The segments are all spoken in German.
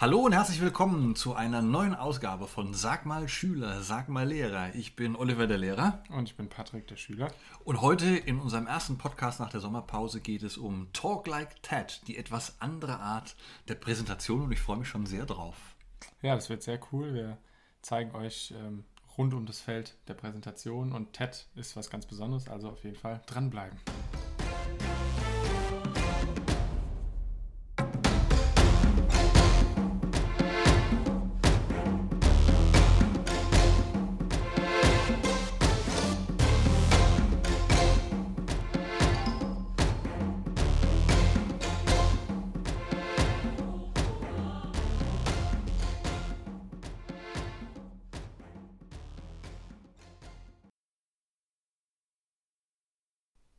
Hallo und herzlich willkommen zu einer neuen Ausgabe von Sag mal Schüler, Sag mal Lehrer. Ich bin Oliver, der Lehrer. Und ich bin Patrick, der Schüler. Und heute in unserem ersten Podcast nach der Sommerpause geht es um Talk Like TED, die etwas andere Art der Präsentation, und ich freue mich schon sehr drauf. Ja, das wird sehr cool. Wir zeigen euch rund um das Feld der Präsentation, und TED ist was ganz Besonderes, also auf jeden Fall dranbleiben.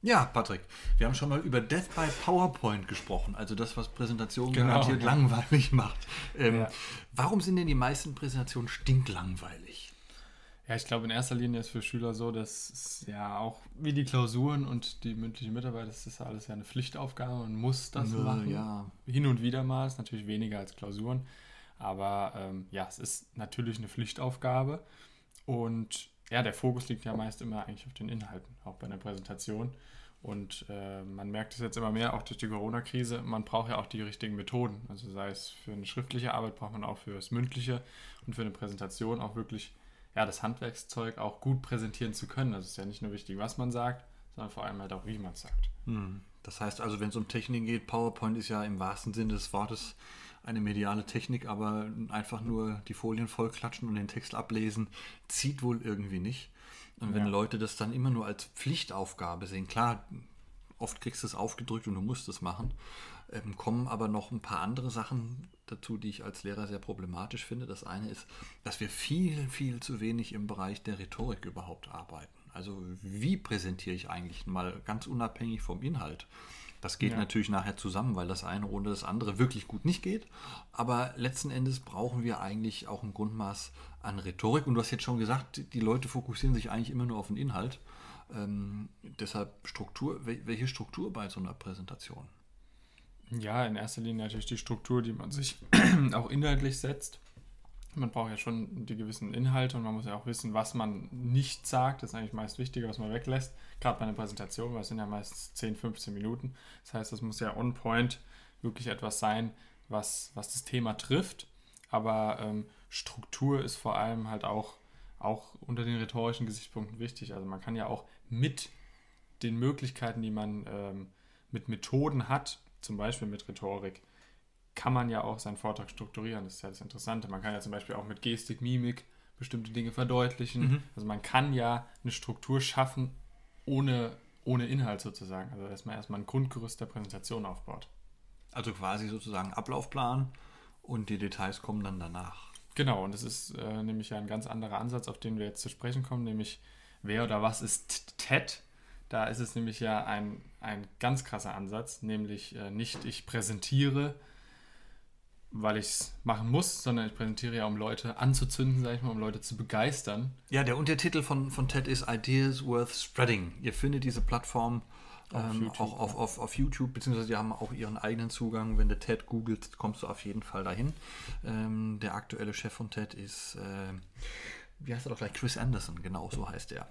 Ja, Patrick, wir haben schon mal über Death by PowerPoint gesprochen, also das, was Präsentationen garantiert langweilig macht. Warum sind denn die meisten Präsentationen stinklangweilig? Ja, ich glaube, in erster Linie ist für Schüler so, dass es ja auch wie die Klausuren und die mündliche Mitarbeit, das ist ja alles ja eine Pflichtaufgabe und muss das machen. Ja. Hin und wieder mal, ist natürlich weniger als Klausuren, aber es ist natürlich eine Pflichtaufgabe, und ja, der Fokus liegt ja meist immer eigentlich auf den Inhalten, auch bei einer Präsentation. Und man merkt es jetzt immer mehr, auch durch die Corona-Krise, man braucht ja auch die richtigen Methoden. Also sei es für eine schriftliche Arbeit, braucht man auch für das Mündliche und für eine Präsentation auch wirklich das Handwerkszeug auch gut präsentieren zu können. Also es ist ja nicht nur wichtig, was man sagt, sondern vor allem halt auch, wie man es sagt. Das heißt also, wenn es um Technik geht, PowerPoint ist ja im wahrsten Sinne des Wortes eine mediale Technik, aber einfach nur die Folien vollklatschen und den Text ablesen, zieht wohl irgendwie nicht. Und wenn Leute das dann immer nur als Pflichtaufgabe sehen, klar, oft kriegst du es aufgedrückt und du musst es machen, kommen aber noch ein paar andere Sachen dazu, die ich als Lehrer sehr problematisch finde. Das eine ist, dass wir viel, viel zu wenig im Bereich der Rhetorik überhaupt arbeiten. Also wie präsentiere ich eigentlich mal ganz unabhängig vom Inhalt? Das geht natürlich nachher zusammen, weil das eine ohne das andere wirklich gut nicht geht. Aber letzten Endes brauchen wir eigentlich auch ein Grundmaß an Rhetorik. Und du hast jetzt schon gesagt, die Leute fokussieren sich eigentlich immer nur auf den Inhalt. Deshalb Struktur. Welche Struktur bei so einer Präsentation? Ja, in erster Linie natürlich die Struktur, die man sich auch inhaltlich setzt. Man braucht ja schon die gewissen Inhalte, und man muss ja auch wissen, was man nicht sagt. Das ist eigentlich meist wichtiger, was man weglässt. Gerade bei einer Präsentation, weil es sind ja meistens 10, 15 Minuten. Das heißt, es muss ja on point wirklich etwas sein, was das Thema trifft. Aber Struktur ist vor allem halt auch unter den rhetorischen Gesichtspunkten wichtig. Also man kann ja auch mit den Möglichkeiten, die man mit Methoden hat, zum Beispiel mit Rhetorik, kann man ja auch seinen Vortrag strukturieren. Das ist ja das Interessante. Man kann ja zum Beispiel auch mit Gestik, Mimik bestimmte Dinge verdeutlichen. Also man kann ja eine Struktur schaffen, ohne Inhalt sozusagen. Also dass man erstmal ein Grundgerüst der Präsentation aufbaut. Also quasi sozusagen Ablaufplan, und die Details kommen dann danach. Genau, und das ist nämlich ja ein ganz anderer Ansatz, auf den wir jetzt zu sprechen kommen, nämlich wer oder was ist TED? Da ist es nämlich ja ein ganz krasser Ansatz, nämlich nicht ich präsentiere, weil ich es machen muss, sondern ich präsentiere ja, um Leute anzuzünden, sage ich mal, um Leute zu begeistern. Ja, der Untertitel von TED ist Ideas Worth Spreading. Ihr findet diese Plattform auf YouTube, beziehungsweise die haben auch ihren eigenen Zugang. Wenn du TED googelst, kommst du auf jeden Fall dahin. Der aktuelle Chef von TED ist, wie heißt er doch gleich? Chris Anderson, genau, so heißt er.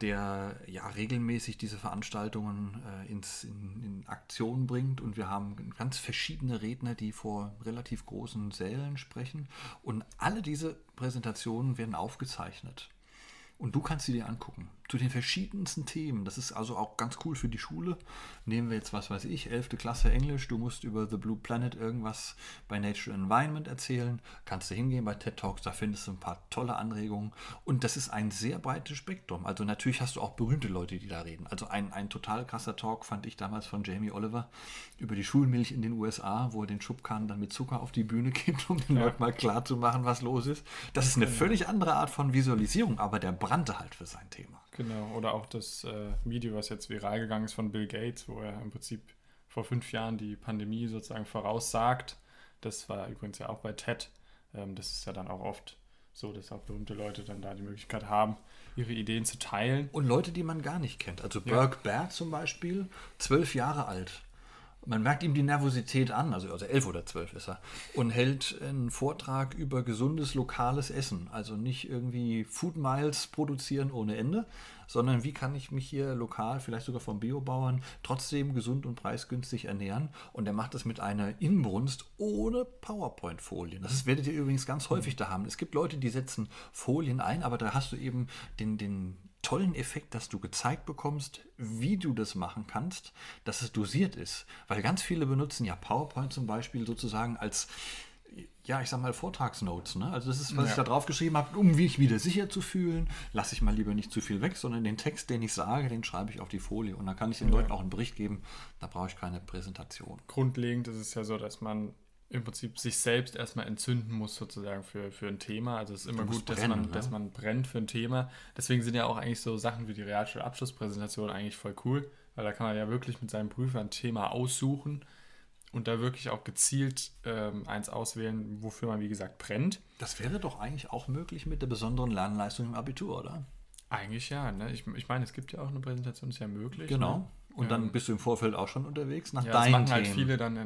Der ja regelmäßig diese Veranstaltungen in Aktion bringt, und wir haben ganz verschiedene Redner, die vor relativ großen Sälen sprechen, und alle diese Präsentationen werden aufgezeichnet. Und du kannst sie dir angucken, zu den verschiedensten Themen. Das ist also auch ganz cool für die Schule. Nehmen wir jetzt, was weiß ich, 11. Klasse Englisch. Du musst über The Blue Planet irgendwas bei Nature Environment erzählen. Kannst du hingehen bei TED Talks, da findest du ein paar tolle Anregungen. Und das ist ein sehr breites Spektrum. Also natürlich hast du auch berühmte Leute, die da reden. Also ein total krasser Talk fand ich damals von Jamie Oliver über die Schulmilch in den USA, wo er den Schubkarren dann mit Zucker auf die Bühne gibt, um den Leuten mal klar zu machen, was los ist. Das ist eine völlig andere Art von Visualisierung, aber der brannte halt für sein Thema. Genau, oder auch das Video, was jetzt viral gegangen ist von Bill Gates, wo er im Prinzip vor 5 Jahren die Pandemie sozusagen voraussagt. Das war übrigens ja auch bei TED. Das ist ja dann auch oft so, dass auch berühmte Leute dann da die Möglichkeit haben, ihre Ideen zu teilen. Und Leute, die man gar nicht kennt. Also Burke Baird zum Beispiel, 12 Jahre alt. Man merkt ihm die Nervosität an, also 11 oder 12 ist er, und hält einen Vortrag über gesundes lokales Essen. Also nicht irgendwie Food Miles produzieren ohne Ende, sondern wie kann ich mich hier lokal, vielleicht sogar von Biobauern, trotzdem gesund und preisgünstig ernähren. Und er macht das mit einer Inbrunst ohne PowerPoint-Folien. Das werdet ihr übrigens ganz häufig da haben. Es gibt Leute, die setzen Folien ein, aber da hast du eben den tollen Effekt, dass du gezeigt bekommst, wie du das machen kannst, dass es dosiert ist. Weil ganz viele benutzen ja PowerPoint zum Beispiel sozusagen als, ja, ich sag mal Vortragsnotes. Ne? Also das ist, was ich da drauf geschrieben habe, um mich wieder sicher zu fühlen, lasse ich mal lieber nicht zu viel weg, sondern den Text, den ich sage, den schreibe ich auf die Folie. Und dann kann ich den Leuten auch einen Bericht geben, da brauche ich keine Präsentation. Grundlegend ist es ja so, dass man im Prinzip sich selbst erstmal entzünden muss sozusagen für ein Thema. Also es ist immer gut, dass man brennt für ein Thema. Deswegen sind ja auch eigentlich so Sachen wie die Realschulabschlusspräsentation eigentlich voll cool, weil da kann man ja wirklich mit seinem Prüfer ein Thema aussuchen und da wirklich auch gezielt eins auswählen, wofür man, wie gesagt, brennt. Das wäre doch eigentlich auch möglich mit der besonderen Lernleistung im Abitur, oder? Eigentlich ja, ne? Ich meine, es gibt ja auch eine Präsentation, ist ja möglich. Genau. Ne? Und dann bist du im Vorfeld auch schon unterwegs nach deinen Themen. Das machen halt viele dann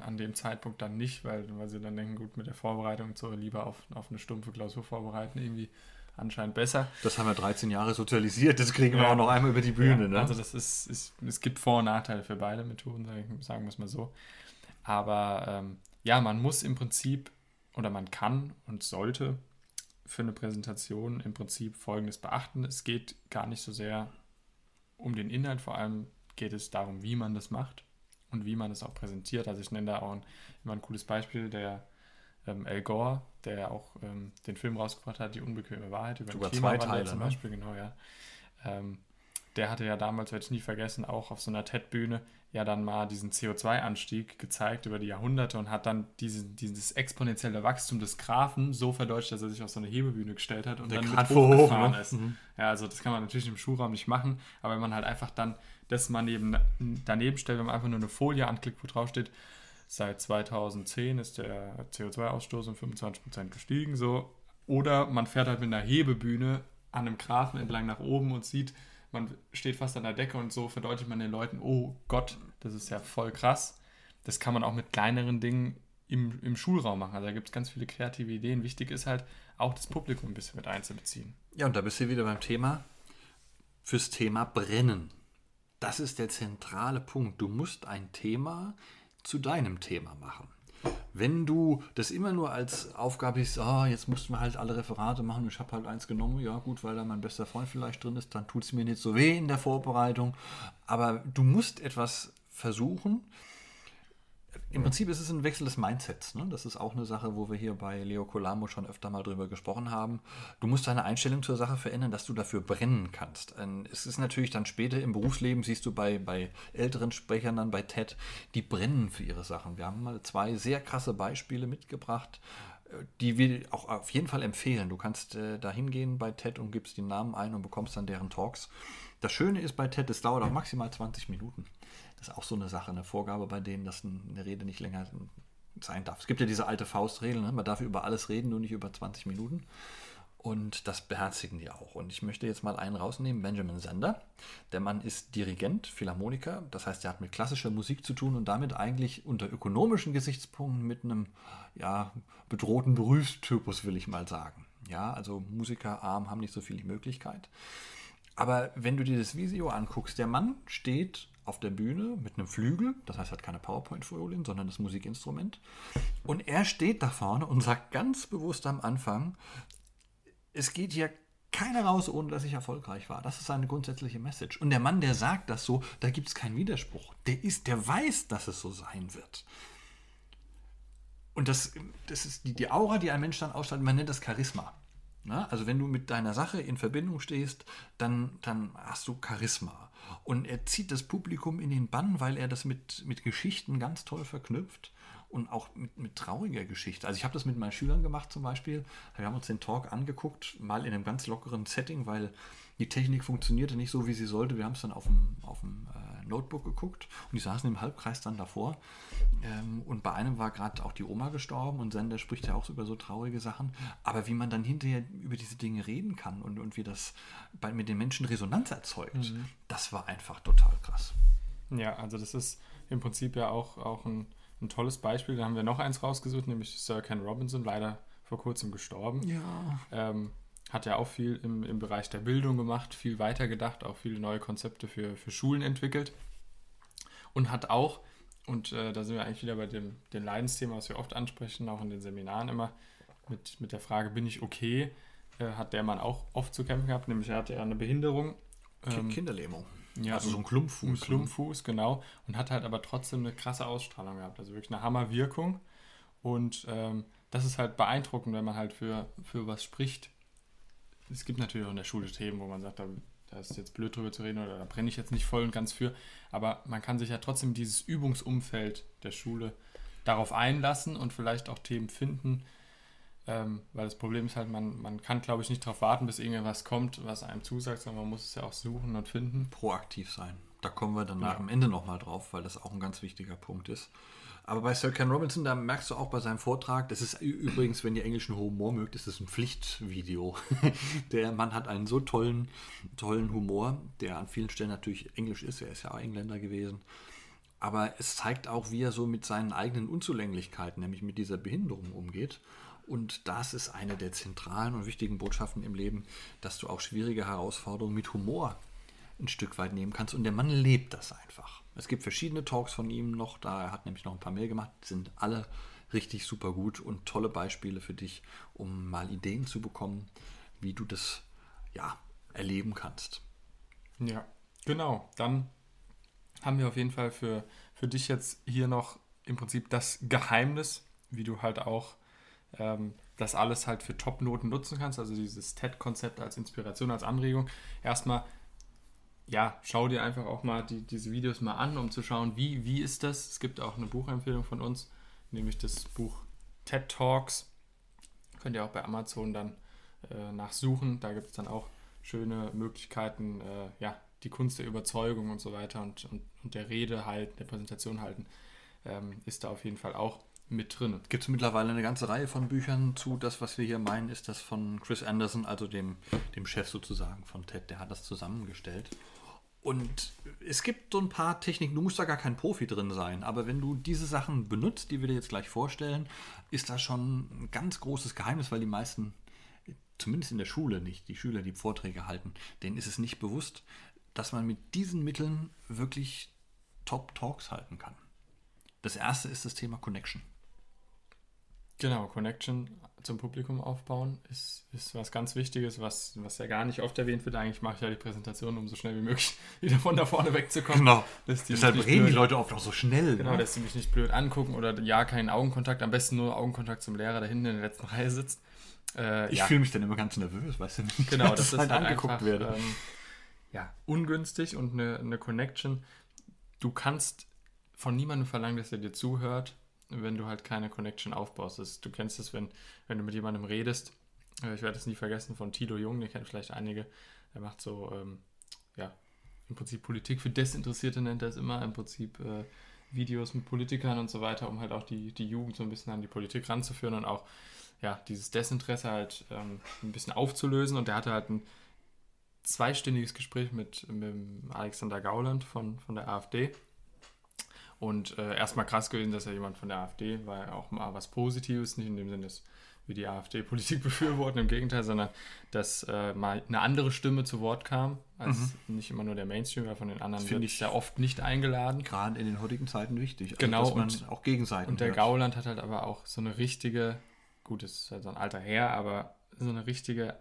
an dem Zeitpunkt dann nicht, weil sie dann denken, gut, mit der Vorbereitung und so lieber auf eine stumpfe Klausur vorbereiten, irgendwie anscheinend besser. Das haben wir 13 Jahre sozialisiert, das kriegen wir auch noch einmal über die Bühne. Ja, ne? Also das ist, es gibt Vor- und Nachteile für beide Methoden, sagen wir es mal so. Aber man muss im Prinzip, oder man kann und sollte für eine Präsentation im Prinzip Folgendes beachten. Es geht gar nicht so sehr um den Inhalt, vor allem geht es darum, wie man das macht und wie man es auch präsentiert. Also ich nenne da auch immer ein cooles Beispiel, der Al Gore, der ja auch den Film rausgebracht hat, Die unbequeme Wahrheit, über den Klimawandel 2 Teile, zum Beispiel, ne? Genau, ja. Der hatte ja damals, werde ich nie vergessen, auch auf so einer TED-Bühne ja dann mal diesen CO2-Anstieg gezeigt über die Jahrhunderte und hat dann dieses exponentielle Wachstum des Graphen so verdeutscht, dass er sich auf so eine Hebebühne gestellt hat und der dann mit hochgefahren ist. Mhm. Ja, also das kann man natürlich im Schulraum nicht machen, aber wenn man halt einfach dann das mal daneben stellt, wenn man einfach nur eine Folie anklickt, wo drauf steht, seit 2010 ist der CO2-Ausstoß um 25% gestiegen, so. Oder man fährt halt mit einer Hebebühne an einem Graphen entlang nach oben und sieht, man steht fast an der Decke und so verdeutlicht man den Leuten, oh Gott, das ist ja voll krass. Das kann man auch mit kleineren Dingen im Schulraum machen. Also da gibt es ganz viele kreative Ideen. Wichtig ist halt, auch das Publikum ein bisschen mit einzubeziehen. Ja, und da bist du wieder beim Thema, fürs Thema brennen. Das ist der zentrale Punkt. Du musst ein Thema zu deinem Thema machen. Wenn du das immer nur als Aufgabe siehst, jetzt mussten wir halt alle Referate machen, ich habe halt eins genommen, ja gut, weil da mein bester Freund vielleicht drin ist, dann tut es mir nicht so weh in der Vorbereitung. Aber du musst etwas versuchen. Im Prinzip ist es ein Wechsel des Mindsets. Ne? Das ist auch eine Sache, wo wir hier bei Leo Colamo schon öfter mal drüber gesprochen haben. Du musst deine Einstellung zur Sache verändern, dass du dafür brennen kannst. Es ist natürlich dann später im Berufsleben, siehst du bei älteren Sprechern dann bei TED, die brennen für ihre Sachen. Wir haben mal 2 sehr krasse Beispiele mitgebracht, die wir auch auf jeden Fall empfehlen. Du kannst da hingehen bei TED und gibst die Namen ein und bekommst dann deren Talks. Das Schöne ist bei TED, es dauert auch maximal 20 Minuten. Das ist auch so eine Sache, eine Vorgabe bei denen, dass eine Rede nicht länger sein darf. Es gibt ja diese alte Faustregel, ne? Man darf über alles reden, nur nicht über 20 Minuten. Und das beherzigen die auch. Und ich möchte jetzt mal einen rausnehmen, Benjamin Sander. Der Mann ist Dirigent, Philharmoniker. Das heißt, er hat mit klassischer Musik zu tun und damit eigentlich unter ökonomischen Gesichtspunkten mit einem bedrohten Berufstypus, will ich mal sagen. Ja, also Musiker, arm, haben nicht so viel die Möglichkeit. Aber wenn du dir das Video anguckst, der Mann steht auf der Bühne mit einem Flügel, das heißt, er hat keine PowerPoint-Folien, sondern das Musikinstrument. Und er steht da vorne und sagt ganz bewusst am Anfang, es geht hier keiner raus, ohne dass ich erfolgreich war. Das ist seine grundsätzliche Message. Und der Mann, der sagt das so, da gibt es keinen Widerspruch. Der weiß, dass es so sein wird. Und das ist die Aura, die ein Mensch dann ausstrahlt. Man nennt das Charisma. Na, also wenn du mit deiner Sache in Verbindung stehst, dann hast du Charisma. Und er zieht das Publikum in den Bann, weil er das mit Geschichten ganz toll verknüpft und auch mit trauriger Geschichte. Also ich habe das mit meinen Schülern gemacht zum Beispiel. Wir haben uns den Talk angeguckt, mal in einem ganz lockeren Setting, weil die Technik funktionierte nicht so, wie sie sollte. Wir haben es dann auf dem Notebook geguckt und die saßen im Halbkreis dann davor. Und bei einem war gerade auch die Oma gestorben und Sander spricht ja auch über so traurige Sachen. Aber wie man dann hinterher über diese Dinge reden kann und wie das mit den Menschen Resonanz erzeugt, das war einfach total krass. Ja, also das ist im Prinzip ja auch ein tolles Beispiel. Da haben wir noch eins rausgesucht, nämlich Sir Ken Robinson, leider vor kurzem gestorben. Ja. Hat ja auch viel im Bereich der Bildung gemacht, viel weitergedacht, auch viele neue Konzepte für Schulen entwickelt. Und hat auch, und da sind wir eigentlich wieder bei dem Leidensthema, was wir oft ansprechen, auch in den Seminaren immer, mit der Frage, bin ich okay, hat der Mann auch oft zu kämpfen gehabt, nämlich er hatte ja eine Behinderung. Kinderlähmung. Ja, also so ein Klumpfuß. Ein Klumpfuß, genau. Und hat halt aber trotzdem eine krasse Ausstrahlung gehabt, also wirklich eine Hammerwirkung. Und das ist halt beeindruckend, wenn man halt für was spricht. Es gibt natürlich auch in der Schule Themen, wo man sagt, da ist jetzt blöd drüber zu reden oder da brenne ich jetzt nicht voll und ganz für. Aber man kann sich ja trotzdem dieses Übungsumfeld der Schule darauf einlassen und vielleicht auch Themen finden, weil das Problem ist halt, man kann, glaube ich, nicht darauf warten, bis irgendwas kommt, was einem zusagt, sondern man muss es ja auch suchen und finden. Proaktiv sein. Da kommen wir dann am Ende nochmal drauf, weil das auch ein ganz wichtiger Punkt ist. Aber bei Sir Ken Robinson, da merkst du auch bei seinem Vortrag, das ist übrigens, wenn ihr englischen Humor mögt, ist das ein Pflichtvideo. Der Mann hat einen so tollen Humor, der an vielen Stellen natürlich englisch ist, er ist ja auch Engländer gewesen. Aber es zeigt auch, wie er so mit seinen eigenen Unzulänglichkeiten, nämlich mit dieser Behinderung umgeht. Und das ist eine der zentralen und wichtigen Botschaften im Leben, dass du auch schwierige Herausforderungen mit Humor ein Stück weit nehmen kannst. Und der Mann lebt das einfach. Es gibt verschiedene Talks von ihm noch, da er hat nämlich noch ein paar mehr gemacht, sind alle richtig super gut und tolle Beispiele für dich, um mal Ideen zu bekommen, wie du das erleben kannst. Ja, genau. Dann haben wir auf jeden Fall für dich jetzt hier noch im Prinzip das Geheimnis, wie du halt auch das alles halt für Top-Noten nutzen kannst, also dieses TED-Konzept als Inspiration, als Anregung. Erstmal, schau dir einfach auch mal diese Videos mal an, um zu schauen, wie ist das. Es gibt auch eine Buchempfehlung von uns, nämlich das Buch TED Talks. Könnt ihr auch bei Amazon dann nachsuchen. Da gibt es dann auch schöne Möglichkeiten, die Kunst der Überzeugung und so weiter und der Rede halten, der Präsentation halten, ist da auf jeden Fall auch mit drin. Gibt es mittlerweile eine ganze Reihe von Büchern zu. Das, was wir hier meinen, ist das von Chris Anderson, also dem Chef sozusagen von TED. Der hat das zusammengestellt. Und es gibt so ein paar Techniken, du musst da gar kein Profi drin sein, aber wenn du diese Sachen benutzt, die wir dir jetzt gleich vorstellen, ist das schon ein ganz großes Geheimnis, weil die meisten, zumindest in der Schule nicht, die Schüler, die Vorträge halten, denen ist es nicht bewusst, dass man mit diesen Mitteln wirklich Top-Talks halten kann. Das erste ist das Thema Connection. Genau, Connection zum Publikum aufbauen ist was ganz Wichtiges, was ja gar nicht oft erwähnt wird. Eigentlich mache ich ja die Präsentation, um so schnell wie möglich wieder von da vorne wegzukommen. Genau, deshalb reden die Leute oft auch so schnell. Genau, ne? Dass sie mich nicht blöd angucken oder keinen Augenkontakt, am besten nur Augenkontakt zum Lehrer, der hinten in der letzten Reihe sitzt. Ich fühle mich dann immer ganz nervös, weißt du, wenn genau, ich das halt angeguckt werde. Ungünstig und eine Connection. Du kannst von niemandem verlangen, dass er dir zuhört, wenn du halt keine Connection aufbaust. Du kennst das, wenn du mit jemandem redest. Ich werde es nie vergessen, von Tilo Jung, den kennen vielleicht einige. Der macht so, im Prinzip Politik für Desinteressierte, nennt er es immer. Im Prinzip Videos mit Politikern und so weiter, um halt auch die Jugend so ein bisschen an die Politik ranzuführen und auch, dieses Desinteresse halt ein bisschen aufzulösen. Und der hatte halt ein zweistündiges Gespräch mit Alexander Gauland von der AfD. Und erstmal krass gewesen, dass ja jemand von der AfD war, ja auch mal was Positives, nicht in dem Sinne, dass wir die AfD-Politik befürworten, im Gegenteil, sondern dass mal eine andere Stimme zu Wort kam, als nicht immer nur der Mainstream, weil von den anderen wird ja oft nicht eingeladen. Gerade in den heutigen Zeiten wichtig, genau, also, dass man auch Gegenseiten und der hört. Gauland hat halt aber auch so eine richtige, gut, das ist halt so ein alter Herr, aber so eine richtige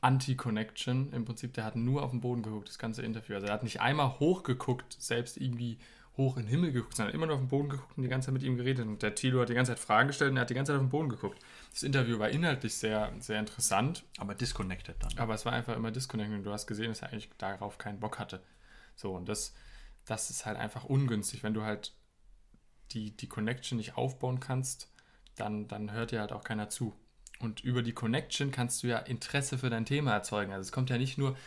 Anti-Connection im Prinzip, der hat nur auf den Boden geguckt, das ganze Interview. Also er hat nicht einmal hochgeguckt, selbst irgendwie hoch in den Himmel geguckt, sondern immer nur auf den Boden geguckt und die ganze Zeit mit ihm geredet. Und der Thilo hat die ganze Zeit Fragen gestellt und er hat die ganze Zeit auf den Boden geguckt. Das Interview war inhaltlich sehr, sehr interessant. Aber disconnected dann. Aber es war einfach immer disconnected. Und du hast gesehen, dass er eigentlich darauf keinen Bock hatte. So, und das ist halt einfach ungünstig. Wenn du halt die Connection nicht aufbauen kannst, dann hört dir halt auch keiner zu. Und über die Connection kannst du ja Interesse für dein Thema erzeugen. Also es kommt ja nicht nur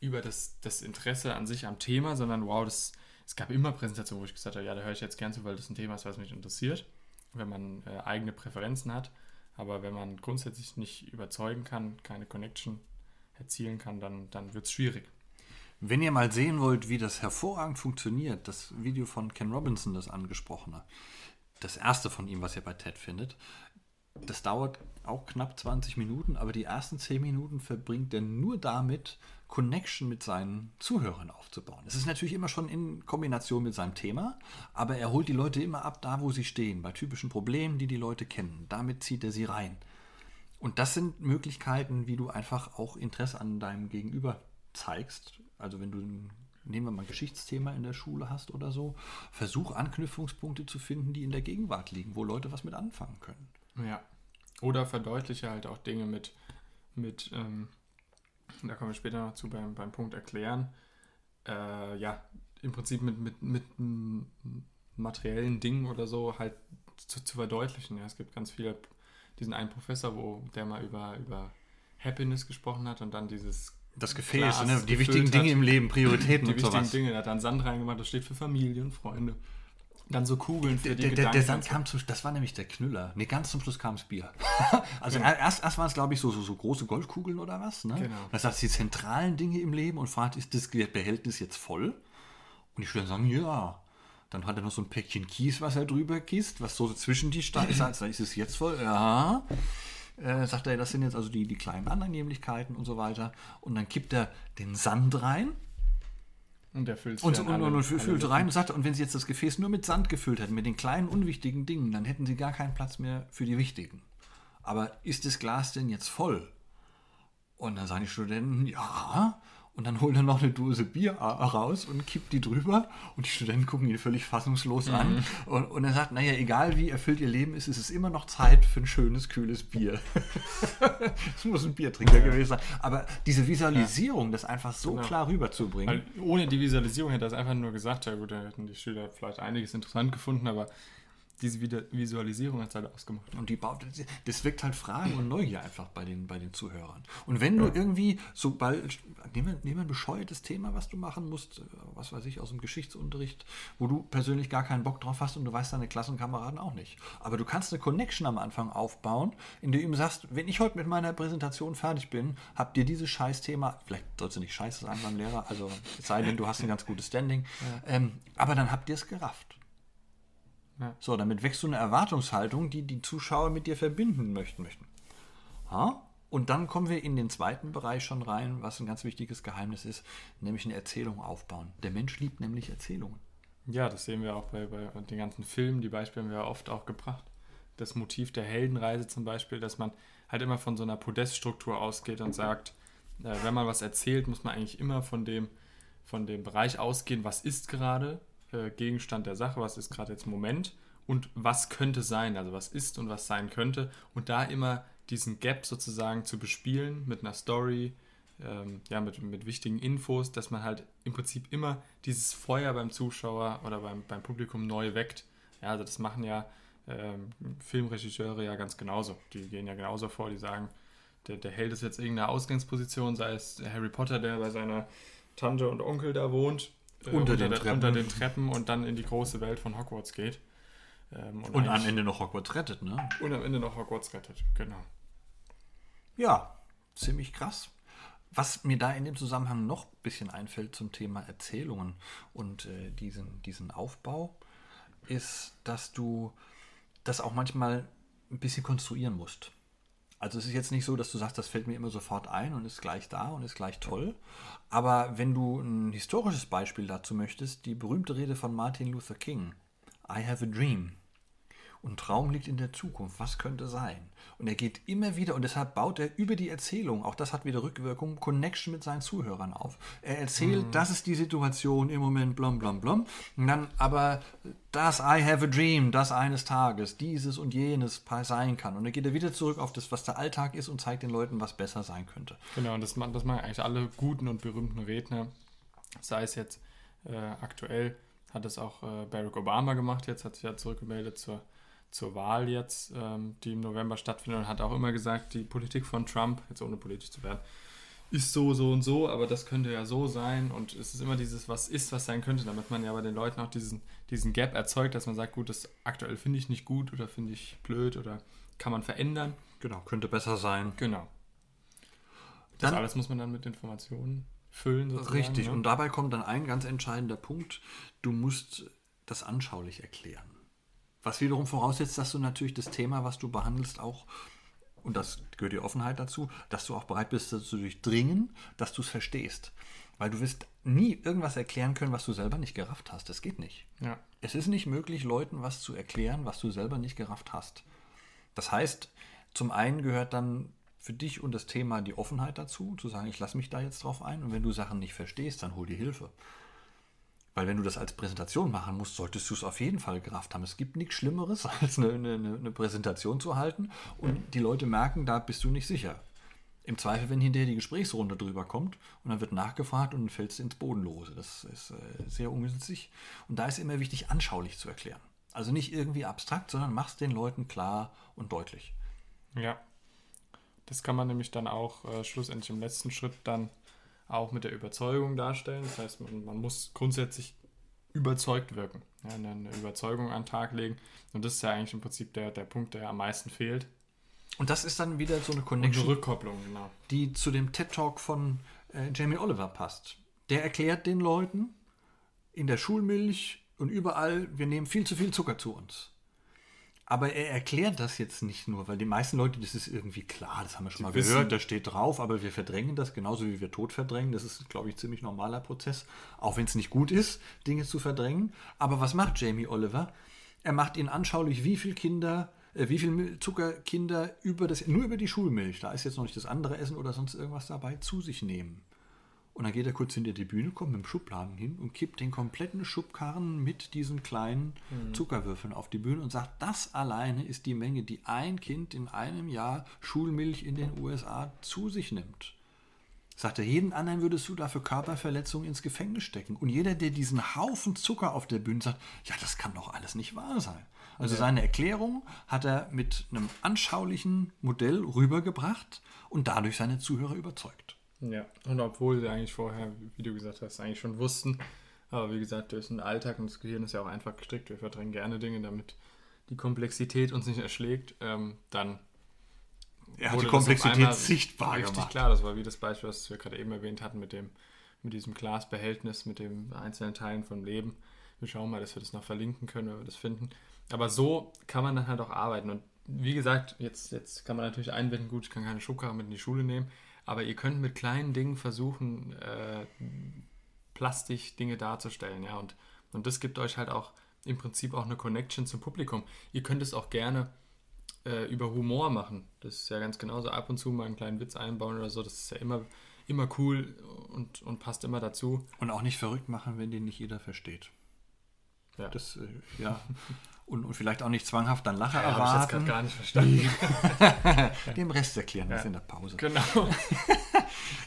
über das Interesse an sich am Thema, sondern es gab immer Präsentationen, wo ich gesagt habe, da höre ich jetzt gern zu, weil das ein Thema ist, was mich interessiert, wenn man eigene Präferenzen hat. Aber wenn man grundsätzlich nicht überzeugen kann, keine Connection erzielen kann, dann wird es schwierig. Wenn ihr mal sehen wollt, wie das hervorragend funktioniert, das Video von Ken Robinson, das angesprochene, das erste von ihm, was ihr bei TED findet, das dauert auch knapp 20 Minuten, aber die ersten 10 Minuten verbringt er nur damit, Connection mit seinen Zuhörern aufzubauen. Es ist natürlich immer schon in Kombination mit seinem Thema, aber er holt die Leute immer ab, da wo sie stehen, bei typischen Problemen, die die Leute kennen. Damit zieht er sie rein. Und das sind Möglichkeiten, wie du einfach auch Interesse an deinem Gegenüber zeigst. Also wenn du, nehmen wir mal ein Geschichtsthema in der Schule hast oder so, versuch Anknüpfungspunkte zu finden, die in der Gegenwart liegen, wo Leute was mit anfangen können. Ja, oder verdeutliche halt auch Dinge mit da kommen wir später noch zu beim Punkt erklären, ja, im Prinzip mit materiellen Dingen oder so halt zu verdeutlichen. Ja, es gibt ganz viele, diesen einen Professor, der mal über Happiness gesprochen hat und dann dieses das Gefäß, ne? Die wichtigen Dinge im Leben, Prioritäten und sowas. Die wichtigen Dinge, da hat dann Sand reingemacht, das steht für Familie und Freunde. Dann so Kugeln für die Gedanken. Der Sand kam zum Schluss, das war nämlich der Knüller. Ne, ganz zum Schluss kam das Bier. Also genau. erst waren es, glaube ich, so große Goldkugeln oder was. Ne? Genau. Das heißt, die zentralen Dinge im Leben und fragt, ist das Behältnis jetzt voll? Und die Schüler sagen, ja. Dann hat er noch so ein Päckchen Kies, was er drüber gießt, was so zwischen die Steine ist. Ist es jetzt voll? Ja. Sagt er, das sind jetzt also die kleinen Annehmlichkeiten und so weiter. Und dann kippt er den Sand rein. Und er füllt füllt rein und sagt, und wenn sie jetzt das Gefäß nur mit Sand gefüllt hätten, mit den kleinen, unwichtigen Dingen, dann hätten sie gar keinen Platz mehr für die wichtigen. Aber ist das Glas denn jetzt voll? Und dann sagen die Studenten, ja. Und dann holt er noch eine Dose Bier raus und kippt die drüber. Und die Studenten gucken ihn völlig fassungslos an. Und er sagt, naja, egal wie erfüllt ihr Leben ist, es ist immer noch Zeit für ein schönes, kühles Bier. Es muss ein Biertrinker gewesen sein. Aber diese Visualisierung, das einfach so klar rüberzubringen. Weil ohne die Visualisierung hätte er es einfach nur gesagt. Ja gut, da hätten die Schüler vielleicht einiges interessant gefunden, aber diese Visualisierung hat es halt ausgemacht. Und die baut, das weckt halt Fragen und Neugier einfach bei den Zuhörern. Und wenn du irgendwie, sobald, nehmen wir ein bescheuertes Thema, was du machen musst, was weiß ich, aus dem Geschichtsunterricht, wo du persönlich gar keinen Bock drauf hast und du weißt deine Klassenkameraden auch nicht. Aber du kannst eine Connection am Anfang aufbauen, indem du ihm sagst, wenn ich heute mit meiner Präsentation fertig bin, habt ihr dieses Scheißthema, vielleicht sollst du nicht Scheiße sagen beim Lehrer, also es sei denn, du hast ein ganz gutes Standing, aber dann habt ihr es gerafft. Ja. So, damit wächst du eine Erwartungshaltung, die die Zuschauer mit dir verbinden möchten. Ha? Und dann kommen wir in den zweiten Bereich schon rein, was ein ganz wichtiges Geheimnis ist, nämlich eine Erzählung aufbauen. Der Mensch liebt nämlich Erzählungen. Ja, das sehen wir auch bei den ganzen Filmen, die Beispiele haben wir oft auch gebracht. Das Motiv der Heldenreise zum Beispiel, dass man halt immer von so einer Podeststruktur ausgeht und sagt, wenn man was erzählt, muss man eigentlich immer von dem Bereich ausgehen, was ist gerade Gegenstand der Sache, was ist gerade jetzt Moment und was könnte sein, also was ist und was sein könnte und da immer diesen Gap sozusagen zu bespielen mit einer Story, mit wichtigen Infos, dass man halt im Prinzip immer dieses Feuer beim Zuschauer oder beim Publikum neu weckt. Ja, also das machen ja Filmregisseure ja ganz genauso, die gehen ja genauso vor, die sagen, der Held ist jetzt irgendeine Ausgangsposition, sei es Harry Potter, der bei seiner Tante und Onkel da wohnt, unter den Treppen und dann in die große Welt von Hogwarts geht. Und am Ende noch Hogwarts rettet, ne? Und am Ende noch Hogwarts rettet, genau. Ja, ziemlich krass. Was mir da in dem Zusammenhang noch ein bisschen einfällt zum Thema Erzählungen und diesen Aufbau, ist, dass du das auch manchmal ein bisschen konstruieren musst. Also es ist jetzt nicht so, dass du sagst, das fällt mir immer sofort ein und ist gleich da und ist gleich toll. Aber wenn du ein historisches Beispiel dazu möchtest, die berühmte Rede von Martin Luther King, I have a dream. Und Traum liegt in der Zukunft, was könnte sein? Und er geht immer wieder, und deshalb baut er über die Erzählung, auch das hat wieder Rückwirkung, Connection mit seinen Zuhörern auf. Er erzählt, das ist die Situation im Moment, blom, blom, blom. Und dann aber, das I have a dream, das eines Tages, dieses und jenes sein kann. Und dann geht er wieder zurück auf das, was der Alltag ist und zeigt den Leuten, was besser sein könnte. Genau, und das machen eigentlich alle guten und berühmten Redner, sei es jetzt aktuell, hat das auch Barack Obama gemacht, jetzt hat sich ja zurückgemeldet zur Wahl jetzt, die im November stattfindet, und hat auch immer gesagt, die Politik von Trump, jetzt ohne politisch zu werden, ist so und so, aber das könnte ja so sein, und es ist immer dieses, was ist, was sein könnte, damit man ja bei den Leuten auch diesen Gap erzeugt, dass man sagt, gut, das aktuell finde ich nicht gut oder finde ich blöd oder kann man verändern. Genau, könnte besser sein. Genau. Das alles muss man dann mit Informationen füllen sozusagen. Richtig, ne? Und dabei kommt dann ein ganz entscheidender Punkt. Du musst das anschaulich erklären. Was wiederum voraussetzt, dass du natürlich das Thema, was du behandelst, auch, und das gehört die Offenheit dazu, dass du auch bereit bist, das zu durchdringen, dass du es verstehst. Weil du wirst nie irgendwas erklären können, was du selber nicht gerafft hast. Das geht nicht. Ja. Es ist nicht möglich, Leuten was zu erklären, was du selber nicht gerafft hast. Das heißt, zum einen gehört dann für dich und das Thema die Offenheit dazu, zu sagen, ich lasse mich da jetzt drauf ein. Und wenn du Sachen nicht verstehst, dann hol dir Hilfe. Weil wenn du das als Präsentation machen musst, solltest du es auf jeden Fall gerafft haben. Es gibt nichts Schlimmeres, als eine Präsentation zu halten und die Leute merken, da bist du nicht sicher. Im Zweifel, wenn hinterher die Gesprächsrunde drüber kommt und dann wird nachgefragt und dann fällst du ins Bodenlose. Das ist sehr ungünstig. Und da ist immer wichtig, anschaulich zu erklären. Also nicht irgendwie abstrakt, sondern mach es den Leuten klar und deutlich. Ja, das kann man nämlich dann auch schlussendlich im letzten Schritt dann auch mit der Überzeugung darstellen. Das heißt, man muss grundsätzlich überzeugt wirken, ja, eine Überzeugung an den Tag legen. Und das ist ja eigentlich im Prinzip der Punkt, der am meisten fehlt. Und das ist dann wieder so eine Connection, eine Rückkopplung, genau, die zu dem TED-Talk von Jamie Oliver passt. Der erklärt den Leuten in der Schulmilch und überall, wir nehmen viel zu viel Zucker zu uns. Aber er erklärt das jetzt nicht nur, weil die meisten Leute, das ist irgendwie klar, das haben wir schon mal gehört, da steht drauf, aber wir verdrängen das, genauso wie wir Tod verdrängen. Das ist, glaube ich, ein ziemlich normaler Prozess, auch wenn es nicht gut ist, Dinge zu verdrängen. Aber was macht Jamie Oliver? Er macht ihnen anschaulich, wie viel Zucker Kinder nur über die Schulmilch, da ist jetzt noch nicht das andere Essen oder sonst irgendwas dabei, zu sich nehmen. Und dann geht er kurz hinter die Bühne, kommt mit dem Schubladen hin und kippt den kompletten Schubkarren mit diesen kleinen Zuckerwürfeln auf die Bühne und sagt, das alleine ist die Menge, die ein Kind in einem Jahr Schulmilch in den USA zu sich nimmt. Sagt er, jeden anderen würdest du dafür Körperverletzungen ins Gefängnis stecken. Und jeder, der diesen Haufen Zucker auf der Bühne sagt, ja, das kann doch alles nicht wahr sein. Also seine Erklärung hat er mit einem anschaulichen Modell rübergebracht und dadurch seine Zuhörer überzeugt. Ja, und obwohl sie eigentlich vorher, wie du gesagt hast, eigentlich schon wussten, aber wie gesagt, durch den Alltag und das Gehirn ist ja auch einfach gestrickt, wir verdrängen gerne Dinge, damit die Komplexität uns nicht erschlägt, dann er hat die Komplexität sichtbar gemacht. Richtig klar, das war wie das Beispiel, was wir gerade eben erwähnt hatten, mit diesem Glasbehältnis, mit den einzelnen Teilen vom Leben. Wir schauen mal, dass wir das noch verlinken können, wenn wir das finden. Aber so kann man dann halt auch arbeiten und wie gesagt, jetzt kann man natürlich einwenden, gut, ich kann keine Schubkarre mit in die Schule nehmen, aber ihr könnt mit kleinen Dingen versuchen, Plastik-Dinge darzustellen. Ja? Und das gibt euch halt auch im Prinzip auch eine Connection zum Publikum. Ihr könnt es auch gerne über Humor machen. Das ist ja ganz genauso. Ab und zu mal einen kleinen Witz einbauen oder so. Das ist ja immer cool und passt immer dazu. Und auch nicht verrückt machen, wenn den nicht jeder versteht. Ja. Das, ja. Und vielleicht auch nicht zwanghaft dann Lacher erwarten. Ja, habe ich jetzt gar nicht verstanden. Dem Rest erklären wir es in der Pause. Genau.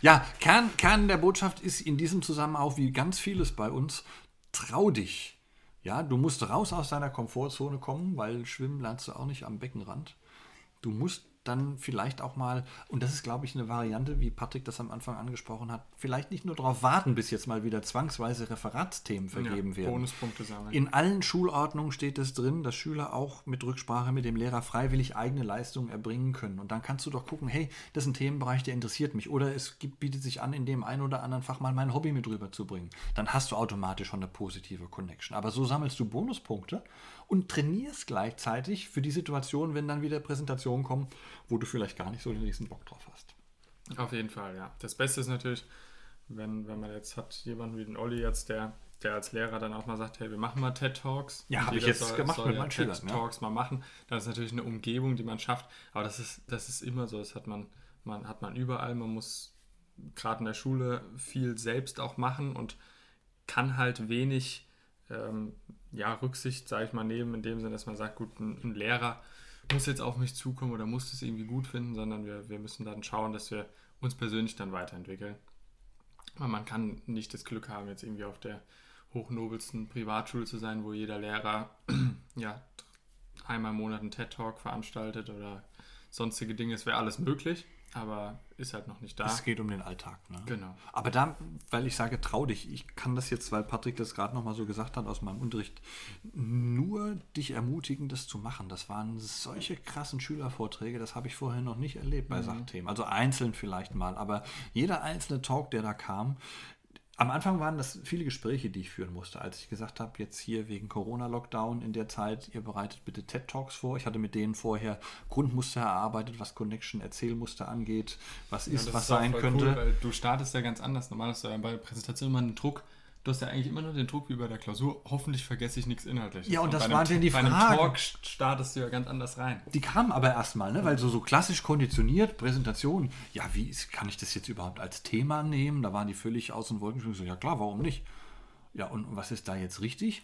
Ja, Kern der Botschaft ist in diesem Zusammenhang auch wie ganz vieles bei uns, trau dich. Ja, du musst raus aus deiner Komfortzone kommen, weil schwimmen lernst du auch nicht am Beckenrand. Du musst dann vielleicht auch mal, und das ist, glaube ich, eine Variante, wie Patrick das am Anfang angesprochen hat, vielleicht nicht nur darauf warten, bis jetzt mal wieder zwangsweise Referatsthemen vergeben werden. Bonuspunkte sammeln. In allen Schulordnungen steht es drin, dass Schüler auch mit Rücksprache mit dem Lehrer freiwillig eigene Leistungen erbringen können. Und dann kannst du doch gucken, hey, das ist ein Themenbereich, der interessiert mich. Oder es bietet sich an, in dem einen oder anderen Fach mal mein Hobby mit rüberzubringen. Dann hast du automatisch schon eine positive Connection. Aber so sammelst du Bonuspunkte und trainierst gleichzeitig für die Situation, wenn dann wieder Präsentationen kommen, wo du vielleicht gar nicht so den nächsten Bock drauf hast. Auf jeden Fall, ja. Das Beste ist natürlich, wenn man jetzt hat jemanden wie den Olli jetzt, der als Lehrer dann auch mal sagt, hey, wir machen mal TED-Talks. Ja, habe ich jetzt gemacht mit meinen Schülern. TED-Talks mal machen. Das ist natürlich eine Umgebung, die man schafft. Aber das ist immer so. Das hat man überall. Man muss gerade in der Schule viel selbst auch machen und kann halt wenig Rücksicht, sage ich mal, nehmen, in dem Sinne, dass man sagt, gut, ein Lehrer muss jetzt auf mich zukommen oder muss es irgendwie gut finden, sondern wir müssen dann schauen, dass wir uns persönlich dann weiterentwickeln. Weil man kann nicht das Glück haben, jetzt irgendwie auf der hochnobelsten Privatschule zu sein, wo jeder Lehrer einmal im Monat einen TED-Talk veranstaltet oder sonstige Dinge. Es wäre alles möglich. Aber ist halt noch nicht da. Es geht um den Alltag, ne? Genau. Aber da, weil ich sage, trau dich. Ich kann das jetzt, weil Patrick das gerade nochmal so gesagt hat aus meinem Unterricht, nur dich ermutigen, das zu machen. Das waren solche krassen Schülervorträge, das habe ich vorher noch nicht erlebt bei Sachthemen. Also einzeln vielleicht mal, aber jeder einzelne Talk, der da kam, am Anfang waren das viele Gespräche, die ich führen musste, als ich gesagt habe, jetzt hier wegen Corona-Lockdown in der Zeit, ihr bereitet bitte TED-Talks vor. Ich hatte mit denen vorher Grundmuster erarbeitet, was Connection-Erzählmuster angeht, was ist, ja, was sein könnte. Cool, weil du startest ja ganz anders. Normal hast du ja bei der Präsentation immer einen Druck. Du hast ja eigentlich immer nur den Druck wie bei der Klausur. Hoffentlich vergesse ich nichts Inhaltliches. Ja, und das waren denn die Fragen. Bei einem Talk startest du ja ganz anders rein. Die kamen aber erstmal, ne? Weil so klassisch konditioniert, Präsentation. Ja, kann ich das jetzt überhaupt als Thema nehmen? Da waren die völlig aus den Wolken. So, ja klar, warum nicht? Ja, und was ist da jetzt richtig?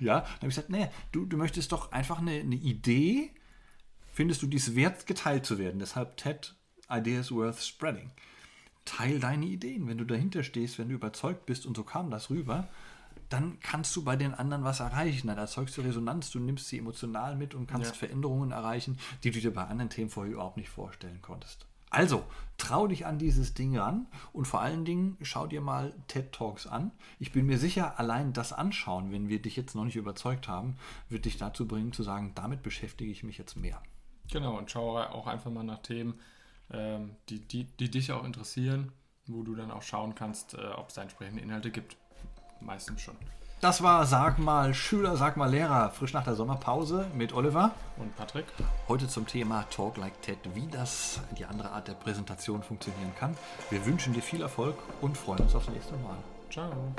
Ja, dann habe ich gesagt, nee, du möchtest doch einfach eine Idee, findest du, die es wert, geteilt zu werden. Deshalb TED, Ideas Worth Spreading. Teil deine Ideen. Wenn du dahinter stehst, wenn du überzeugt bist, und so kam das rüber, dann kannst du bei den anderen was erreichen. Dann erzeugst du Resonanz, du nimmst sie emotional mit und kannst Veränderungen erreichen, die du dir bei anderen Themen vorher überhaupt nicht vorstellen konntest. Also, trau dich an dieses Ding ran und vor allen Dingen schau dir mal TED Talks an. Ich bin mir sicher, allein das Anschauen, wenn wir dich jetzt noch nicht überzeugt haben, wird dich dazu bringen, zu sagen, damit beschäftige ich mich jetzt mehr. Genau, und schau auch einfach mal nach Themen, die dich auch interessieren, wo du dann auch schauen kannst, ob es da entsprechende Inhalte gibt. Meistens schon. Das war Sag mal Schüler, Sag mal Lehrer, frisch nach der Sommerpause mit Oliver und Patrick. Heute zum Thema Talk like TED, wie das die andere Art der Präsentation funktionieren kann. Wir wünschen dir viel Erfolg und freuen uns aufs nächste Mal. Ciao.